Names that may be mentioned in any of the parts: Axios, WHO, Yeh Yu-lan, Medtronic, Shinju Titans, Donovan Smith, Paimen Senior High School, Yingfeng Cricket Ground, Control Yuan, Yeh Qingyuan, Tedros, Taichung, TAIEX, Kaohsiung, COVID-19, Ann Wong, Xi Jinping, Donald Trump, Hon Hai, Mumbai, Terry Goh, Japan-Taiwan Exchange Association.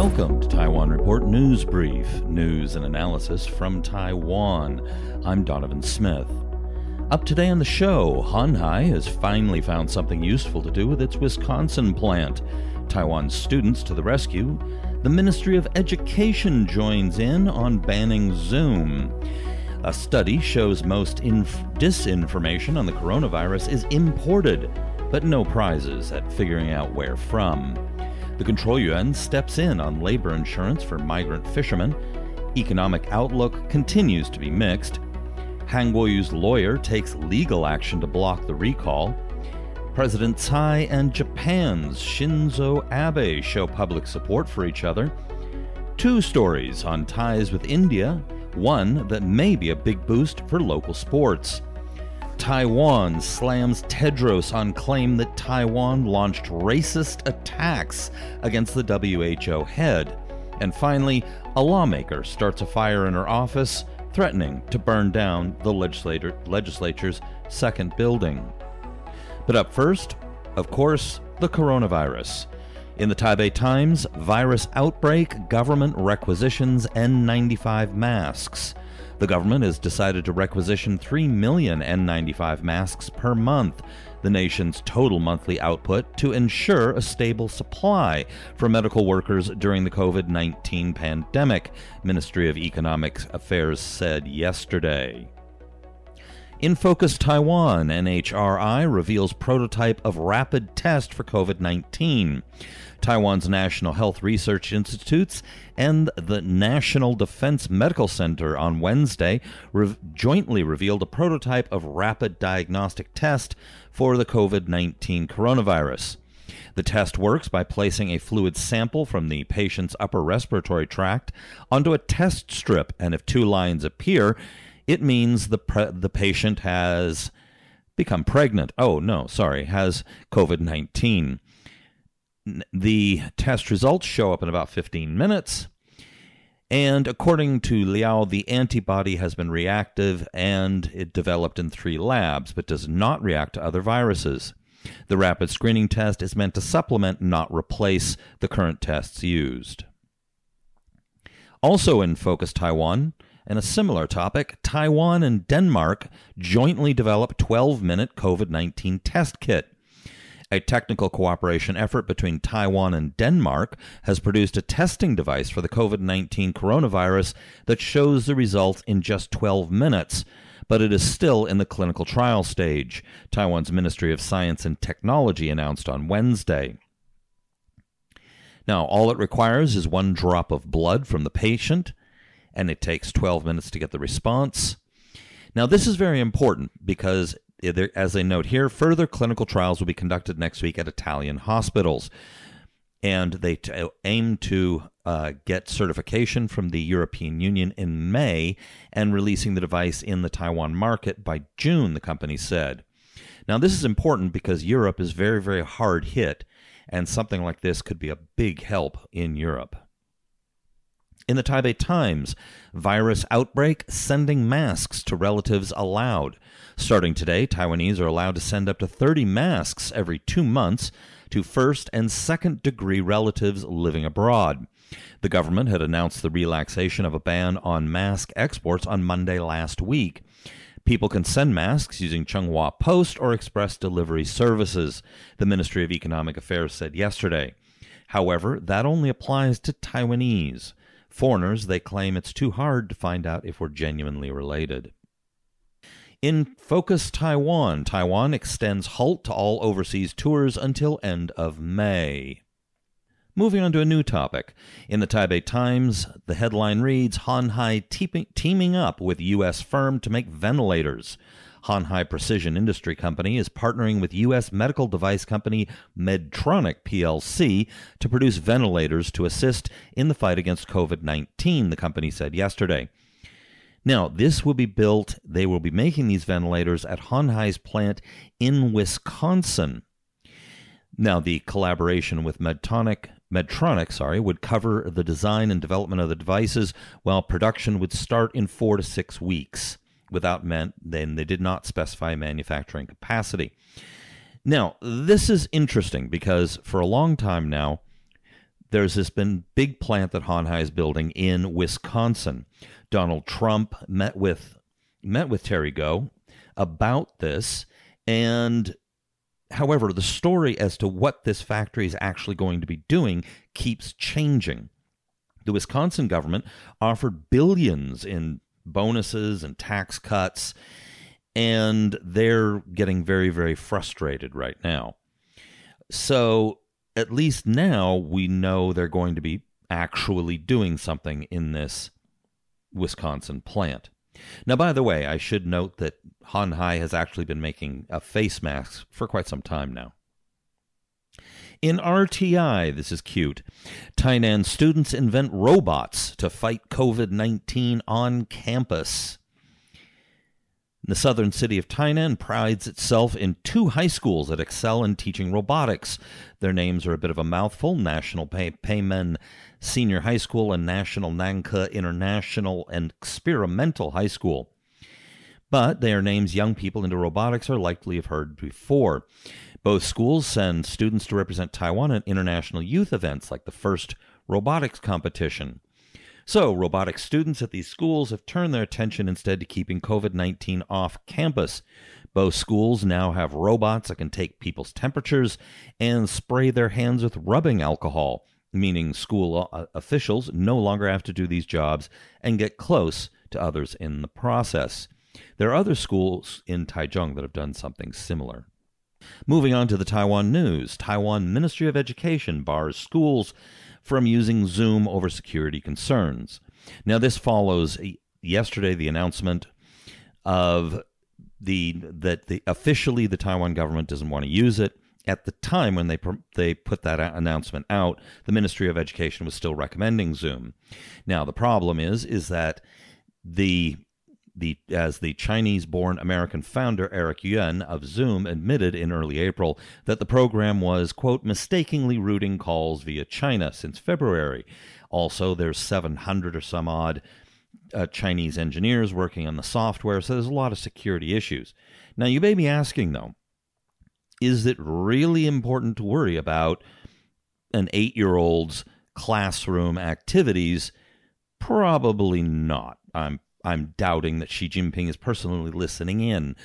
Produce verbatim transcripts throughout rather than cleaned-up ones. Welcome to Taiwan Report News Brief, news and analysis from Taiwan. I'm Donovan Smith. Up today on the show, Hon Hai has finally found something useful to do with its Wisconsin plant. Taiwan students to the rescue. The Ministry of Education joins in on banning Zoom. A study shows most inf- disinformation on the coronavirus is imported, but no prizes at figuring out where from. The Controlyuan steps in on labor insurance for migrant fishermen. Economic outlook continues to be mixed. Han Kuo-yu's lawyer takes legal action to block the recall. President Tsai and Japan's Shinzo Abe show public support for each other. Two stories on ties with India, one that may be a big boost for local sports. Taiwan slams Tedros on claim that Taiwan launched racist attacks against the W H O head. And finally, a lawmaker starts a fire in her office, threatening to burn down the legislator, legislature's second building. But up first, of course, the coronavirus. In the Taipei Times, virus outbreak, government requisitions N ninety-five masks. The government has decided to requisition three million N ninety-five masks per month, the nation's total monthly output, to ensure a stable supply for medical workers during the COVID nineteen pandemic, Ministry of Economic Affairs said yesterday. In Focus Taiwan, N H R I reveals prototype of rapid test for COVID nineteen. Taiwan's National Health Research Institutes and the National Defense Medical Center on Wednesday re- jointly revealed a prototype of rapid diagnostic test for the COVID nineteen coronavirus. The test works by placing a fluid sample from the patient's upper respiratory tract onto a test strip, and if two lines appear, it means the pre- the patient has become pregnant. Oh, no, sorry, has COVID nineteen. The test results show up in about fifteen minutes, and according to Liao, the antibody has been reactive and it developed in three labs, but does not react to other viruses. The rapid screening test is meant to supplement, not replace, the current tests used. Also in Focus Taiwan, and a similar topic, Taiwan and Denmark jointly develop twelve-minute COVID nineteen test kit. A technical cooperation effort between Taiwan and Denmark has produced a testing device for the COVID nineteen coronavirus that shows the results in just twelve minutes, but it is still in the clinical trial stage, Taiwan's Ministry of Science and Technology announced on Wednesday. Now, all it requires is one drop of blood from the patient, and it takes twelve minutes to get the response. Now, this is very important because, as they note here, further clinical trials will be conducted next week at Italian hospitals. And they t- aim to uh, get certification from the European Union in May and releasing the device in the Taiwan market by June, the company said. Now, this is important because Europe is very, very hard hit, and something like this could be a big help in Europe. In the Taipei Times, virus outbreak, sending masks to relatives allowed. Starting today, Taiwanese are allowed to send up to thirty masks every two months to first and second degree relatives living abroad. The government had announced the relaxation of a ban on mask exports on Monday last week. People can send masks using Chunghwa Post or express delivery services, the Ministry of Economic Affairs said yesterday. However, that only applies to Taiwanese. Foreigners, they claim it's too hard to find out if we're genuinely related. In Focus Taiwan, Taiwan extends halt to all overseas tours until end of May. Moving on to a new topic. In the Taipei Times, the headline reads, Hon Hai te- teaming up with U S firm to make ventilators. Hon Hai Precision Industry Company is partnering with U S medical device company Medtronic P L C to produce ventilators to assist in the fight against COVID nineteen, the company said yesterday. Now, this will be built, they will be making these ventilators at Hon Hai's plant in Wisconsin. Now, the collaboration with Medtronic, Medtronic, sorry, would cover the design and development of the devices, while production would start in four to six weeks. Without meant, then they did not specify manufacturing capacity. Now, this is interesting because for a long time now, There's this been big plant that Hon Hai is building in Wisconsin. Donald Trump met with met with Terry Goh about this, and however, the story as to what this factory is actually going to be doing keeps changing. The Wisconsin government offered billions in bonuses and tax cuts, and they're getting very, very frustrated right now. So at least now we know they're going to be actually doing something in this Wisconsin plant. Now, by the way, I should note that Hon Hai has actually been making a face mask for quite some time now. In R T I, this is cute, Tainan students invent robots to fight COVID nineteen on campus. The southern city of Tainan prides itself in two high schools that excel in teaching robotics. Their names are a bit of a mouthful: National Paimen Senior High School and National Nankai International and Experimental High School. But their names young people into robotics are likely have heard before. Both schools send students to represent Taiwan at international youth events like the first robotics competition. So, robotic students at these schools have turned their attention instead to keeping COVID nineteen off campus. Both schools now have robots that can take people's temperatures and spray their hands with rubbing alcohol, meaning school officials no longer have to do these jobs and get close to others in the process. There are other schools in Taichung that have done something similar. Moving on to the Taiwan news, Taiwan Ministry of Education bars schools from using Zoom over security concerns. Now, this follows yesterday the announcement of the that the officially the Taiwan government doesn't want to use it. At the time when they they put that announcement out, the Ministry of Education was still recommending Zoom. Now, the problem is is that the The, as the Chinese-born American founder Eric Yuan of Zoom admitted in early April, that the program was, quote, mistakenly routing calls via China since February. Also, there's seven hundred or some odd uh, Chinese engineers working on the software, so there's a lot of security issues. Now, you may be asking, though, is it really important to worry about an eight-year-old's classroom activities? Probably not. I'm I'm doubting that Xi Jinping is personally listening in.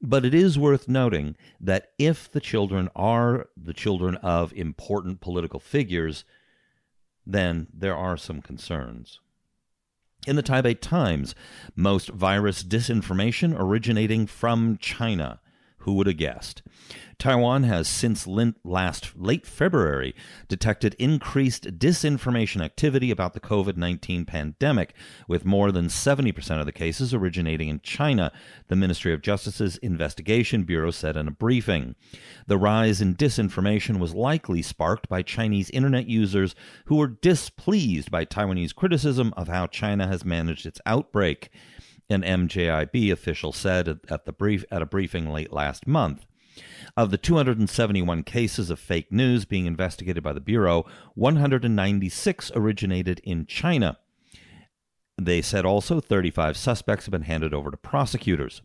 But it is worth noting that if the children are the children of important political figures, then there are some concerns. In the Taipei Times, most virus disinformation originating from China. Who would have guessed? Taiwan has since last late February detected increased disinformation activity about the COVID nineteen pandemic, with more than seventy percent of the cases originating in China, the Ministry of Justice's Investigation Bureau said in a briefing. The rise in disinformation was likely sparked by Chinese internet users who were displeased by Taiwanese criticism of how China has managed its outbreak, an M J I B official said at the brief at a briefing late last month. Of the two hundred seventy-one cases of fake news being investigated by the Bureau, one hundred ninety-six originated in China. They said also thirty-five suspects have been handed over to prosecutors.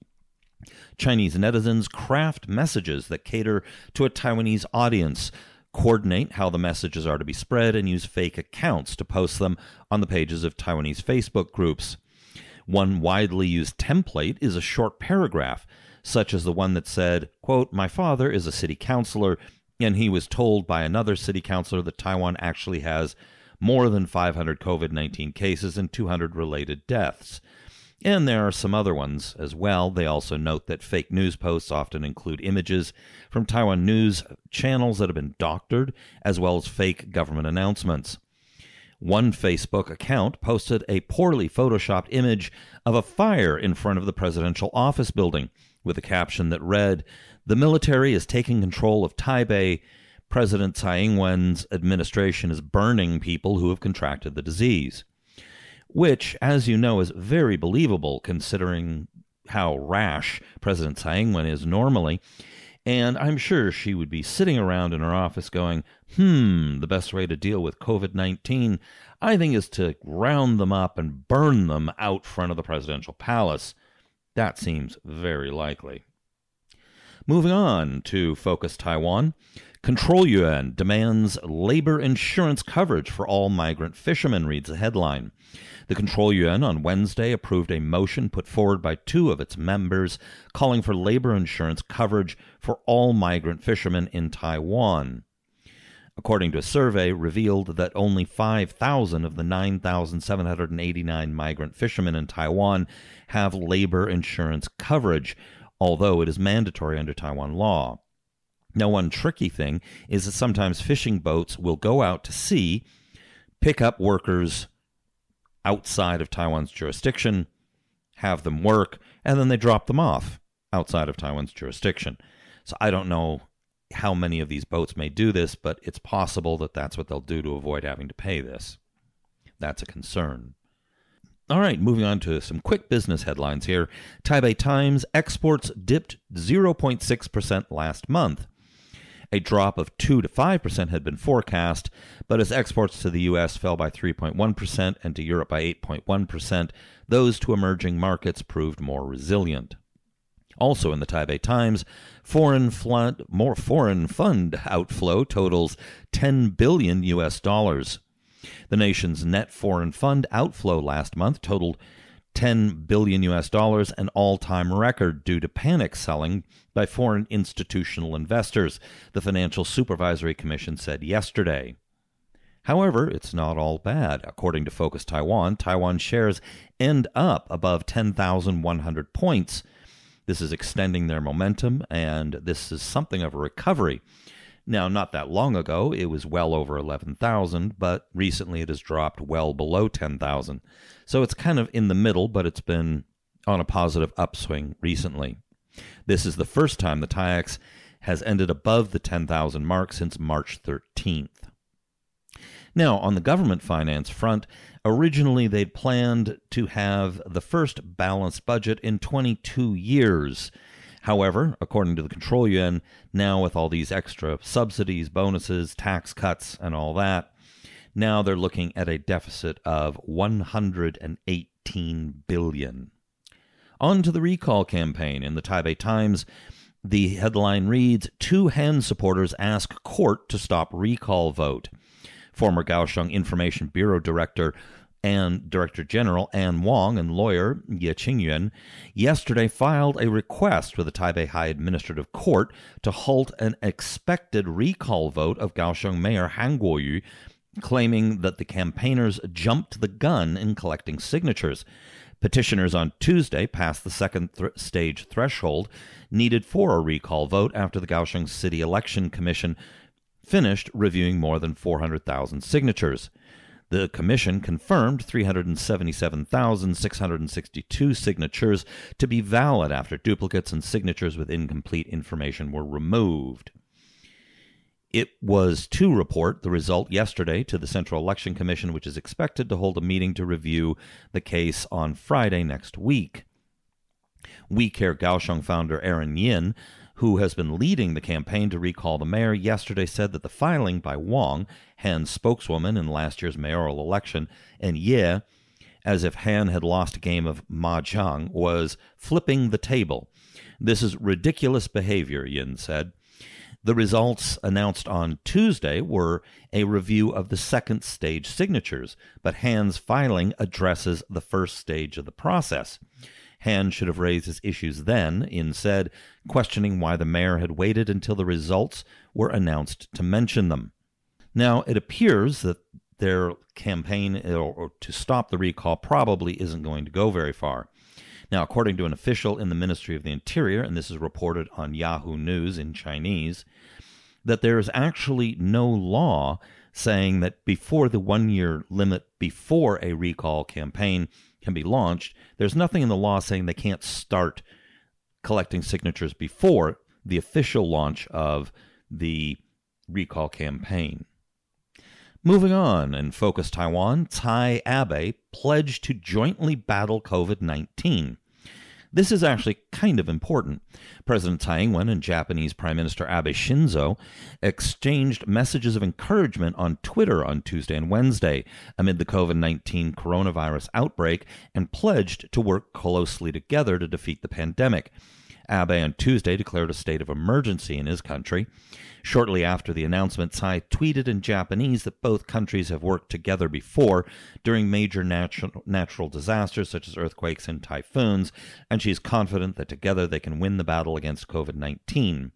Chinese netizens craft messages that cater to a Taiwanese audience, coordinate how the messages are to be spread, and use fake accounts to post them on the pages of Taiwanese Facebook groups. One widely used template is a short paragraph, such as the one that said, quote, my father is a city councilor, and he was told by another city councilor that Taiwan actually has more than five hundred COVID nineteen cases and two hundred related deaths. And there are some other ones as well. They also note that fake news posts often include images from Taiwan news channels that have been doctored, as well as fake government announcements. One Facebook account posted a poorly photoshopped image of a fire in front of the presidential office building with a caption that read, the military is taking control of Taipei. President Tsai Ing-wen's administration is burning people who have contracted the disease, which, as you know, is very believable considering how rash President Tsai Ing-wen is normally. And I'm sure she would be sitting around in her office going, hmm, the best way to deal with COVID nineteen, I think, is to round them up and burn them out front of the presidential palace. That seems very likely. Moving on to Focus Taiwan, Control Yuan demands labor insurance coverage for all migrant fishermen, reads the headline. The Control Yuan on Wednesday approved a motion put forward by two of its members calling for labor insurance coverage for all migrant fishermen in Taiwan. According to a survey, revealed that only five thousand of the nine thousand seven hundred eighty-nine migrant fishermen in Taiwan have labor insurance coverage, although it is mandatory under Taiwan law. Now, one tricky thing is that sometimes fishing boats will go out to sea, pick up workers outside of Taiwan's jurisdiction, have them work, and then they drop them off outside of Taiwan's jurisdiction. So I don't know how many of these boats may do this, but it's possible that that's what they'll do to avoid having to pay this. That's a concern. All right, moving on to some quick business headlines here. Taipei Times, exports dipped zero point six percent last month. A drop of two to five percent had been forecast, but as exports to the U S fell by three point one percent and to Europe by eight point one percent, those to emerging markets proved more resilient. Also in the Taipei Times, foreign flood, more foreign fund outflow totals ten billion U S dollars. The nation's net foreign fund outflow last month totaled ten billion U S dollars, an all-time record due to panic selling by foreign institutional investors, the Financial Supervisory Commission said yesterday. However, it's not all bad. According to Focus Taiwan, Taiwan shares end up above ten thousand one hundred points. This is extending their momentum, and this is something of a recovery. Now, not that long ago, it was well over eleven thousand, but recently it has dropped well below ten thousand. So it's kind of in the middle, but it's been on a positive upswing recently. This is the first time the T A I E X has ended above the ten thousand mark since March thirteenth. Now, on the government finance front, originally they'd planned to have the first balanced budget in twenty-two years. However, according to the Control Yuan, now with all these extra subsidies, bonuses, tax cuts, and all that, now they're looking at a deficit of one hundred eighteen billion dollars. On to the recall campaign. In the Taipei Times, the headline reads, Two Han supporters ask court to stop recall vote. Former Kaohsiung Information Bureau Director and Director General Ann Wong and lawyer Yeh Qingyuan yesterday filed a request with the Taipei High Administrative Court to halt an expected recall vote of Kaohsiung Mayor Han Kuo-yu, claiming that the campaigners jumped the gun in collecting signatures. Petitioners on Tuesday passed the second th- stage threshold needed for a recall vote after the Kaohsiung City Election Commission finished reviewing more than four hundred thousand signatures. The commission confirmed three hundred seventy-seven thousand six hundred sixty-two signatures to be valid after duplicates and signatures with incomplete information were removed. It was to report the result yesterday to the Central Election Commission, which is expected to hold a meeting to review the case on Friday next week. We Care Kaohsiung founder Aaron Yin, who has been leading the campaign to recall the mayor, yesterday said that the filing by Wong, Han's spokeswoman in last year's mayoral election, and Yeh, as if Han had lost a game of mahjong, was flipping the table. This is ridiculous behavior, Yin said. The results announced on Tuesday were a review of the second stage signatures, but Han's filing addresses the first stage of the process. Han should have raised his issues then, instead questioning why the mayor had waited until the results were announced to mention them. Now, it appears that their campaign or to stop the recall probably isn't going to go very far. Now, according to an official in the Ministry of the Interior, and this is reported on Yahoo News in Chinese, that there is actually no law saying that before the one-year limit before a recall campaign can be launched, there's nothing in the law saying they can't start collecting signatures before the official launch of the recall campaign. Moving on, in Focus Taiwan, Tsai Abe pledged to jointly battle covid nineteen. This is actually kind of important. President Tsai Ing-wen and Japanese Prime Minister Abe Shinzo exchanged messages of encouragement on Twitter on Tuesday and Wednesday amid the covid nineteen coronavirus outbreak and pledged to work closely together to defeat the pandemic. Abe on Tuesday declared a state of emergency in his country. Shortly after the announcement, Tsai tweeted in Japanese that both countries have worked together before during major natural, natural disasters such as earthquakes and typhoons, and she's confident that together they can win the battle against covid nineteen.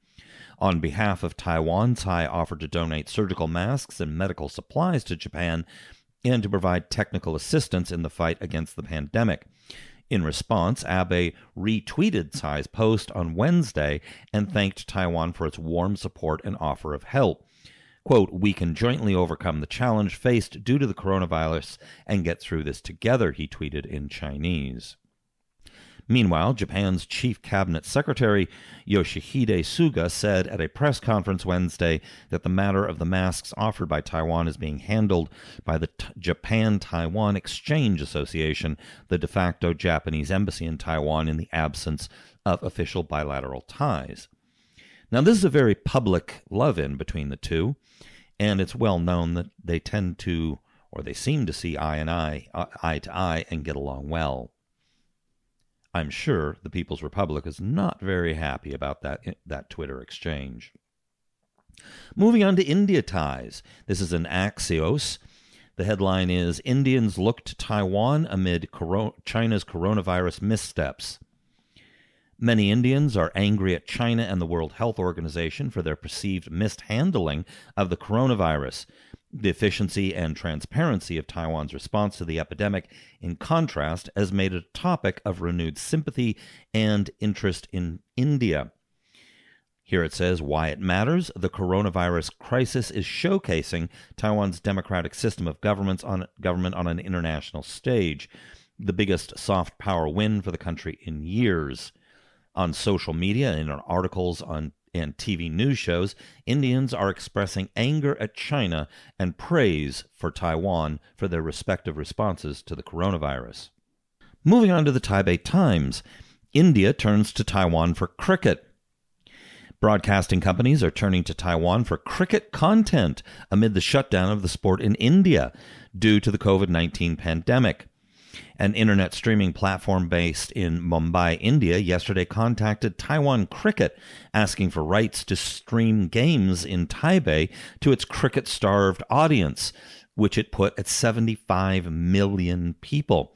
On behalf of Taiwan, Tsai offered to donate surgical masks and medical supplies to Japan and to provide technical assistance in the fight against the pandemic. In response, Abe retweeted Tsai's post on Wednesday and thanked Taiwan for its warm support and offer of help. Quote, "We can jointly overcome the challenge faced due to the coronavirus and get through this together," he tweeted in Chinese. Meanwhile, Japan's Chief Cabinet Secretary Yoshihide Suga said at a press conference Wednesday that the matter of the masks offered by Taiwan is being handled by the T- Japan-Taiwan Exchange Association, the de facto Japanese embassy in Taiwan, in the absence of official bilateral ties. Now, this is a very public love-in between the two, and it's well known that they tend to, or they seem to see eye and eye, eye to eye, and get along well. I'm sure the People's Republic is not very happy about that, that Twitter exchange. Moving on to India ties. This is an Axios. The headline is, Indians look to Taiwan amid Coro- China's coronavirus missteps. Many Indians are angry at China and the World Health Organization for their perceived mishandling of the coronavirus. The efficiency and transparency of Taiwan's response to the epidemic, in contrast, has made it a topic of renewed sympathy and interest in India. Here it says, why it matters. The coronavirus crisis is showcasing Taiwan's democratic system of governments on, government on an international stage, the biggest soft power win for the country in years. On social media and in our articles on and T V news shows, Indians are expressing anger at China and praise for Taiwan for their respective responses to the coronavirus. Moving on to the Taipei Times, India turns to Taiwan for cricket. Broadcasting companies are turning to Taiwan for cricket content amid the shutdown of the sport in India due to the covid nineteen pandemic. An internet streaming platform based in Mumbai, India, yesterday contacted Taiwan Cricket, asking for rights to stream games in Taipei to its cricket-starved audience, which it put at seventy-five million people.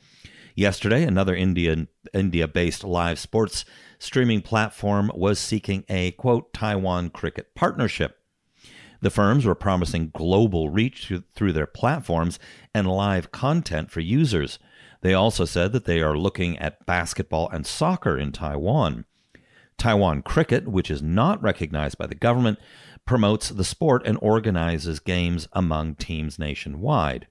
Yesterday, another Indian, India-based live sports streaming platform was seeking a, quote, Taiwan Cricket partnership. The firms were promising global reach through their platforms and live content for users. They also said that they are looking at basketball and soccer in Taiwan. Taiwan Cricket, which is not recognized by the government, promotes the sport and organizes games among teams nationwide.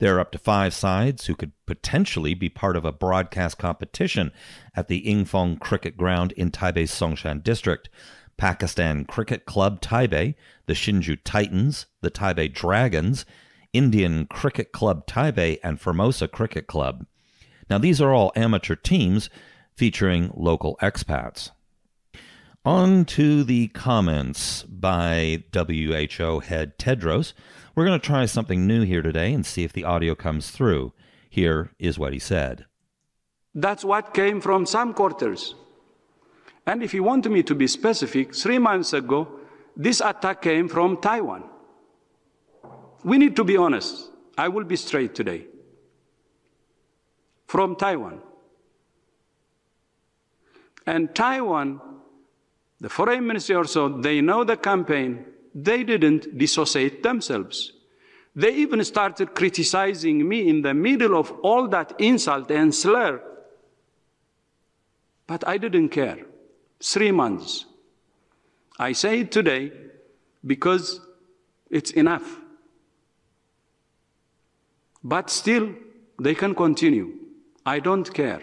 There are up to five sides who could potentially be part of a broadcast competition at the Yingfeng Cricket Ground in Taipei's Songshan District. Pakistan Cricket Club Taipei, the Shinju Titans, the Taipei Dragons, Indian Cricket Club Taipei, and Formosa Cricket Club. Now, these are all amateur teams featuring local expats. On to the comments by W H O head Tedros. We're going to try something new here today and see if the audio comes through. Here is what he said. That's what came from some quarters. And if you want me to be specific, three months ago, this attack came from Taiwan. We need to be honest. I will be straight today. From Taiwan. And Taiwan, the foreign ministry also, they know the campaign. They didn't dissociate themselves. They even started criticizing me in the middle of all that insult and slur. But I didn't care. Three months. I say it today because it's enough. But still, they can continue. I don't care.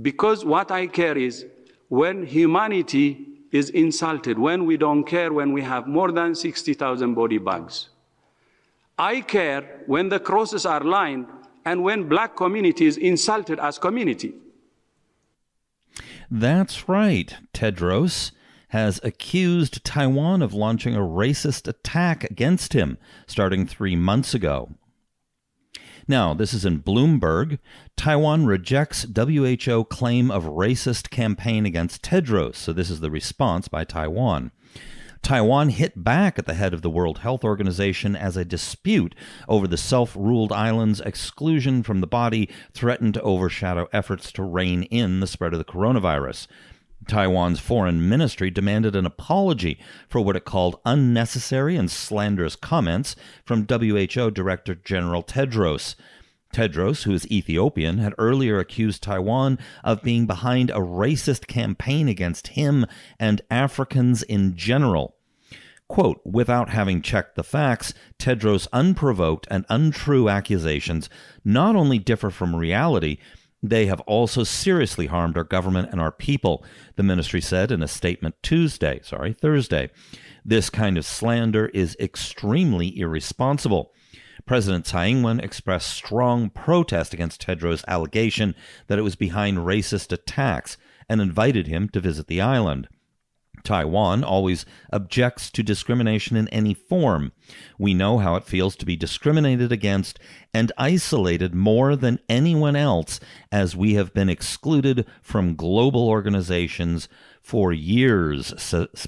Because what I care is when humanity is insulted, when we don't care, when we have more than sixty thousand body bags. I care when the crosses are lined and when black community is insulted as community. That's right, Tedros has accused Taiwan of launching a racist attack against him starting three months ago. Now, this is in Bloomberg. Taiwan rejects W H O claim of racist campaign against Tedros. So this is the response by Taiwan. Taiwan hit back at the head of the World Health Organization as a dispute over the self-ruled island's exclusion from the body threatened to overshadow efforts to rein in the spread of the coronavirus. Taiwan's foreign ministry demanded an apology for what it called unnecessary and slanderous comments from W H O Director General Tedros. Tedros, who is Ethiopian, had earlier accused Taiwan of being behind a racist campaign against him and Africans in general. Quote, without having checked the facts, Tedros' unprovoked and untrue accusations not only differ from reality, they have also seriously harmed our government and our people, the ministry said in a statement Tuesday, sorry, Thursday. This kind of slander is extremely irresponsible. President Tsai Ing-wen expressed strong protest against Tedros' allegation that it was behind racist attacks and invited him to visit the island. Taiwan always objects to discrimination in any form. We know how it feels to be discriminated against and isolated more than anyone else, as we have been excluded from global organizations for years,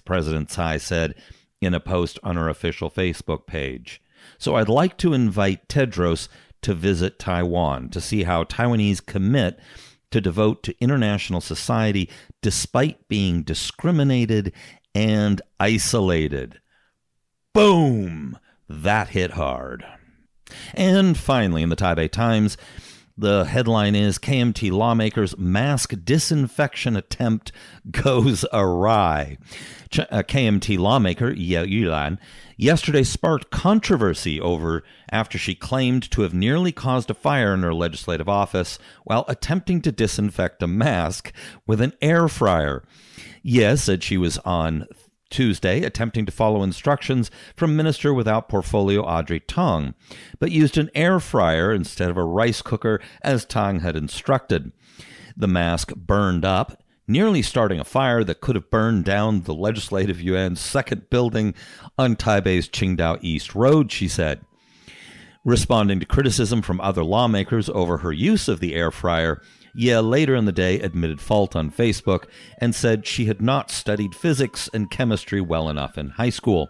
President Tsai said in a post on her official Facebook page. So I'd like to invite Tedros to visit Taiwan to see how Taiwanese commit to devote to international society despite being discriminated and isolated. Boom! That hit hard. And finally, in the Taipei Times, the headline is K M T lawmakers' mask disinfection attempt goes awry. Ch- uh, K M T lawmaker Yeh Yu-lan yesterday sparked controversy over after she claimed to have nearly caused a fire in her legislative office while attempting to disinfect a mask with an air fryer. Yeh said she was on Tuesday attempting to follow instructions from Minister Without Portfolio Audrey Tang, but used an air fryer instead of a rice cooker as Tang had instructed. The mask burned up, nearly starting a fire that could have burned down the Legislative Yuan's second building on Taipei's Qingdao East Road, she said. Responding to criticism from other lawmakers over her use of the air fryer, Yeh later in the day admitted fault on Facebook and said she had not studied physics and chemistry well enough in high school.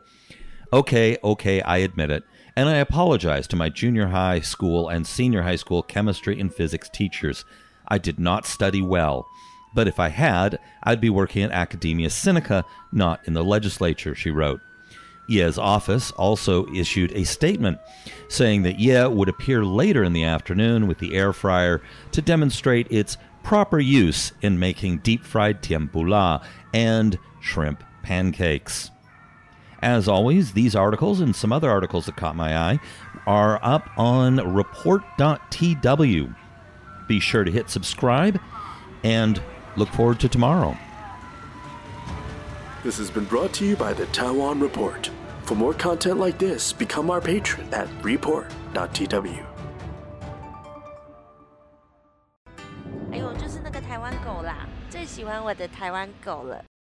Okay, okay, I admit it, and I apologize to my junior high school and senior high school chemistry and physics teachers. I did not study well, but if I had, I'd be working at Academia Sinica, not in the legislature, she wrote. Yeh's office also issued a statement saying that Yeh would appear later in the afternoon with the air fryer to demonstrate its proper use in making deep-fried tempura and shrimp pancakes. As always, these articles and some other articles that caught my eye are up on report dot t w. Be sure to hit subscribe and look forward to tomorrow. This has been brought to you by the Taiwan Report. For more content like this, become our patron at report dot t w. 哎呦，就是那个台湾狗啦，最喜欢我的台湾狗了。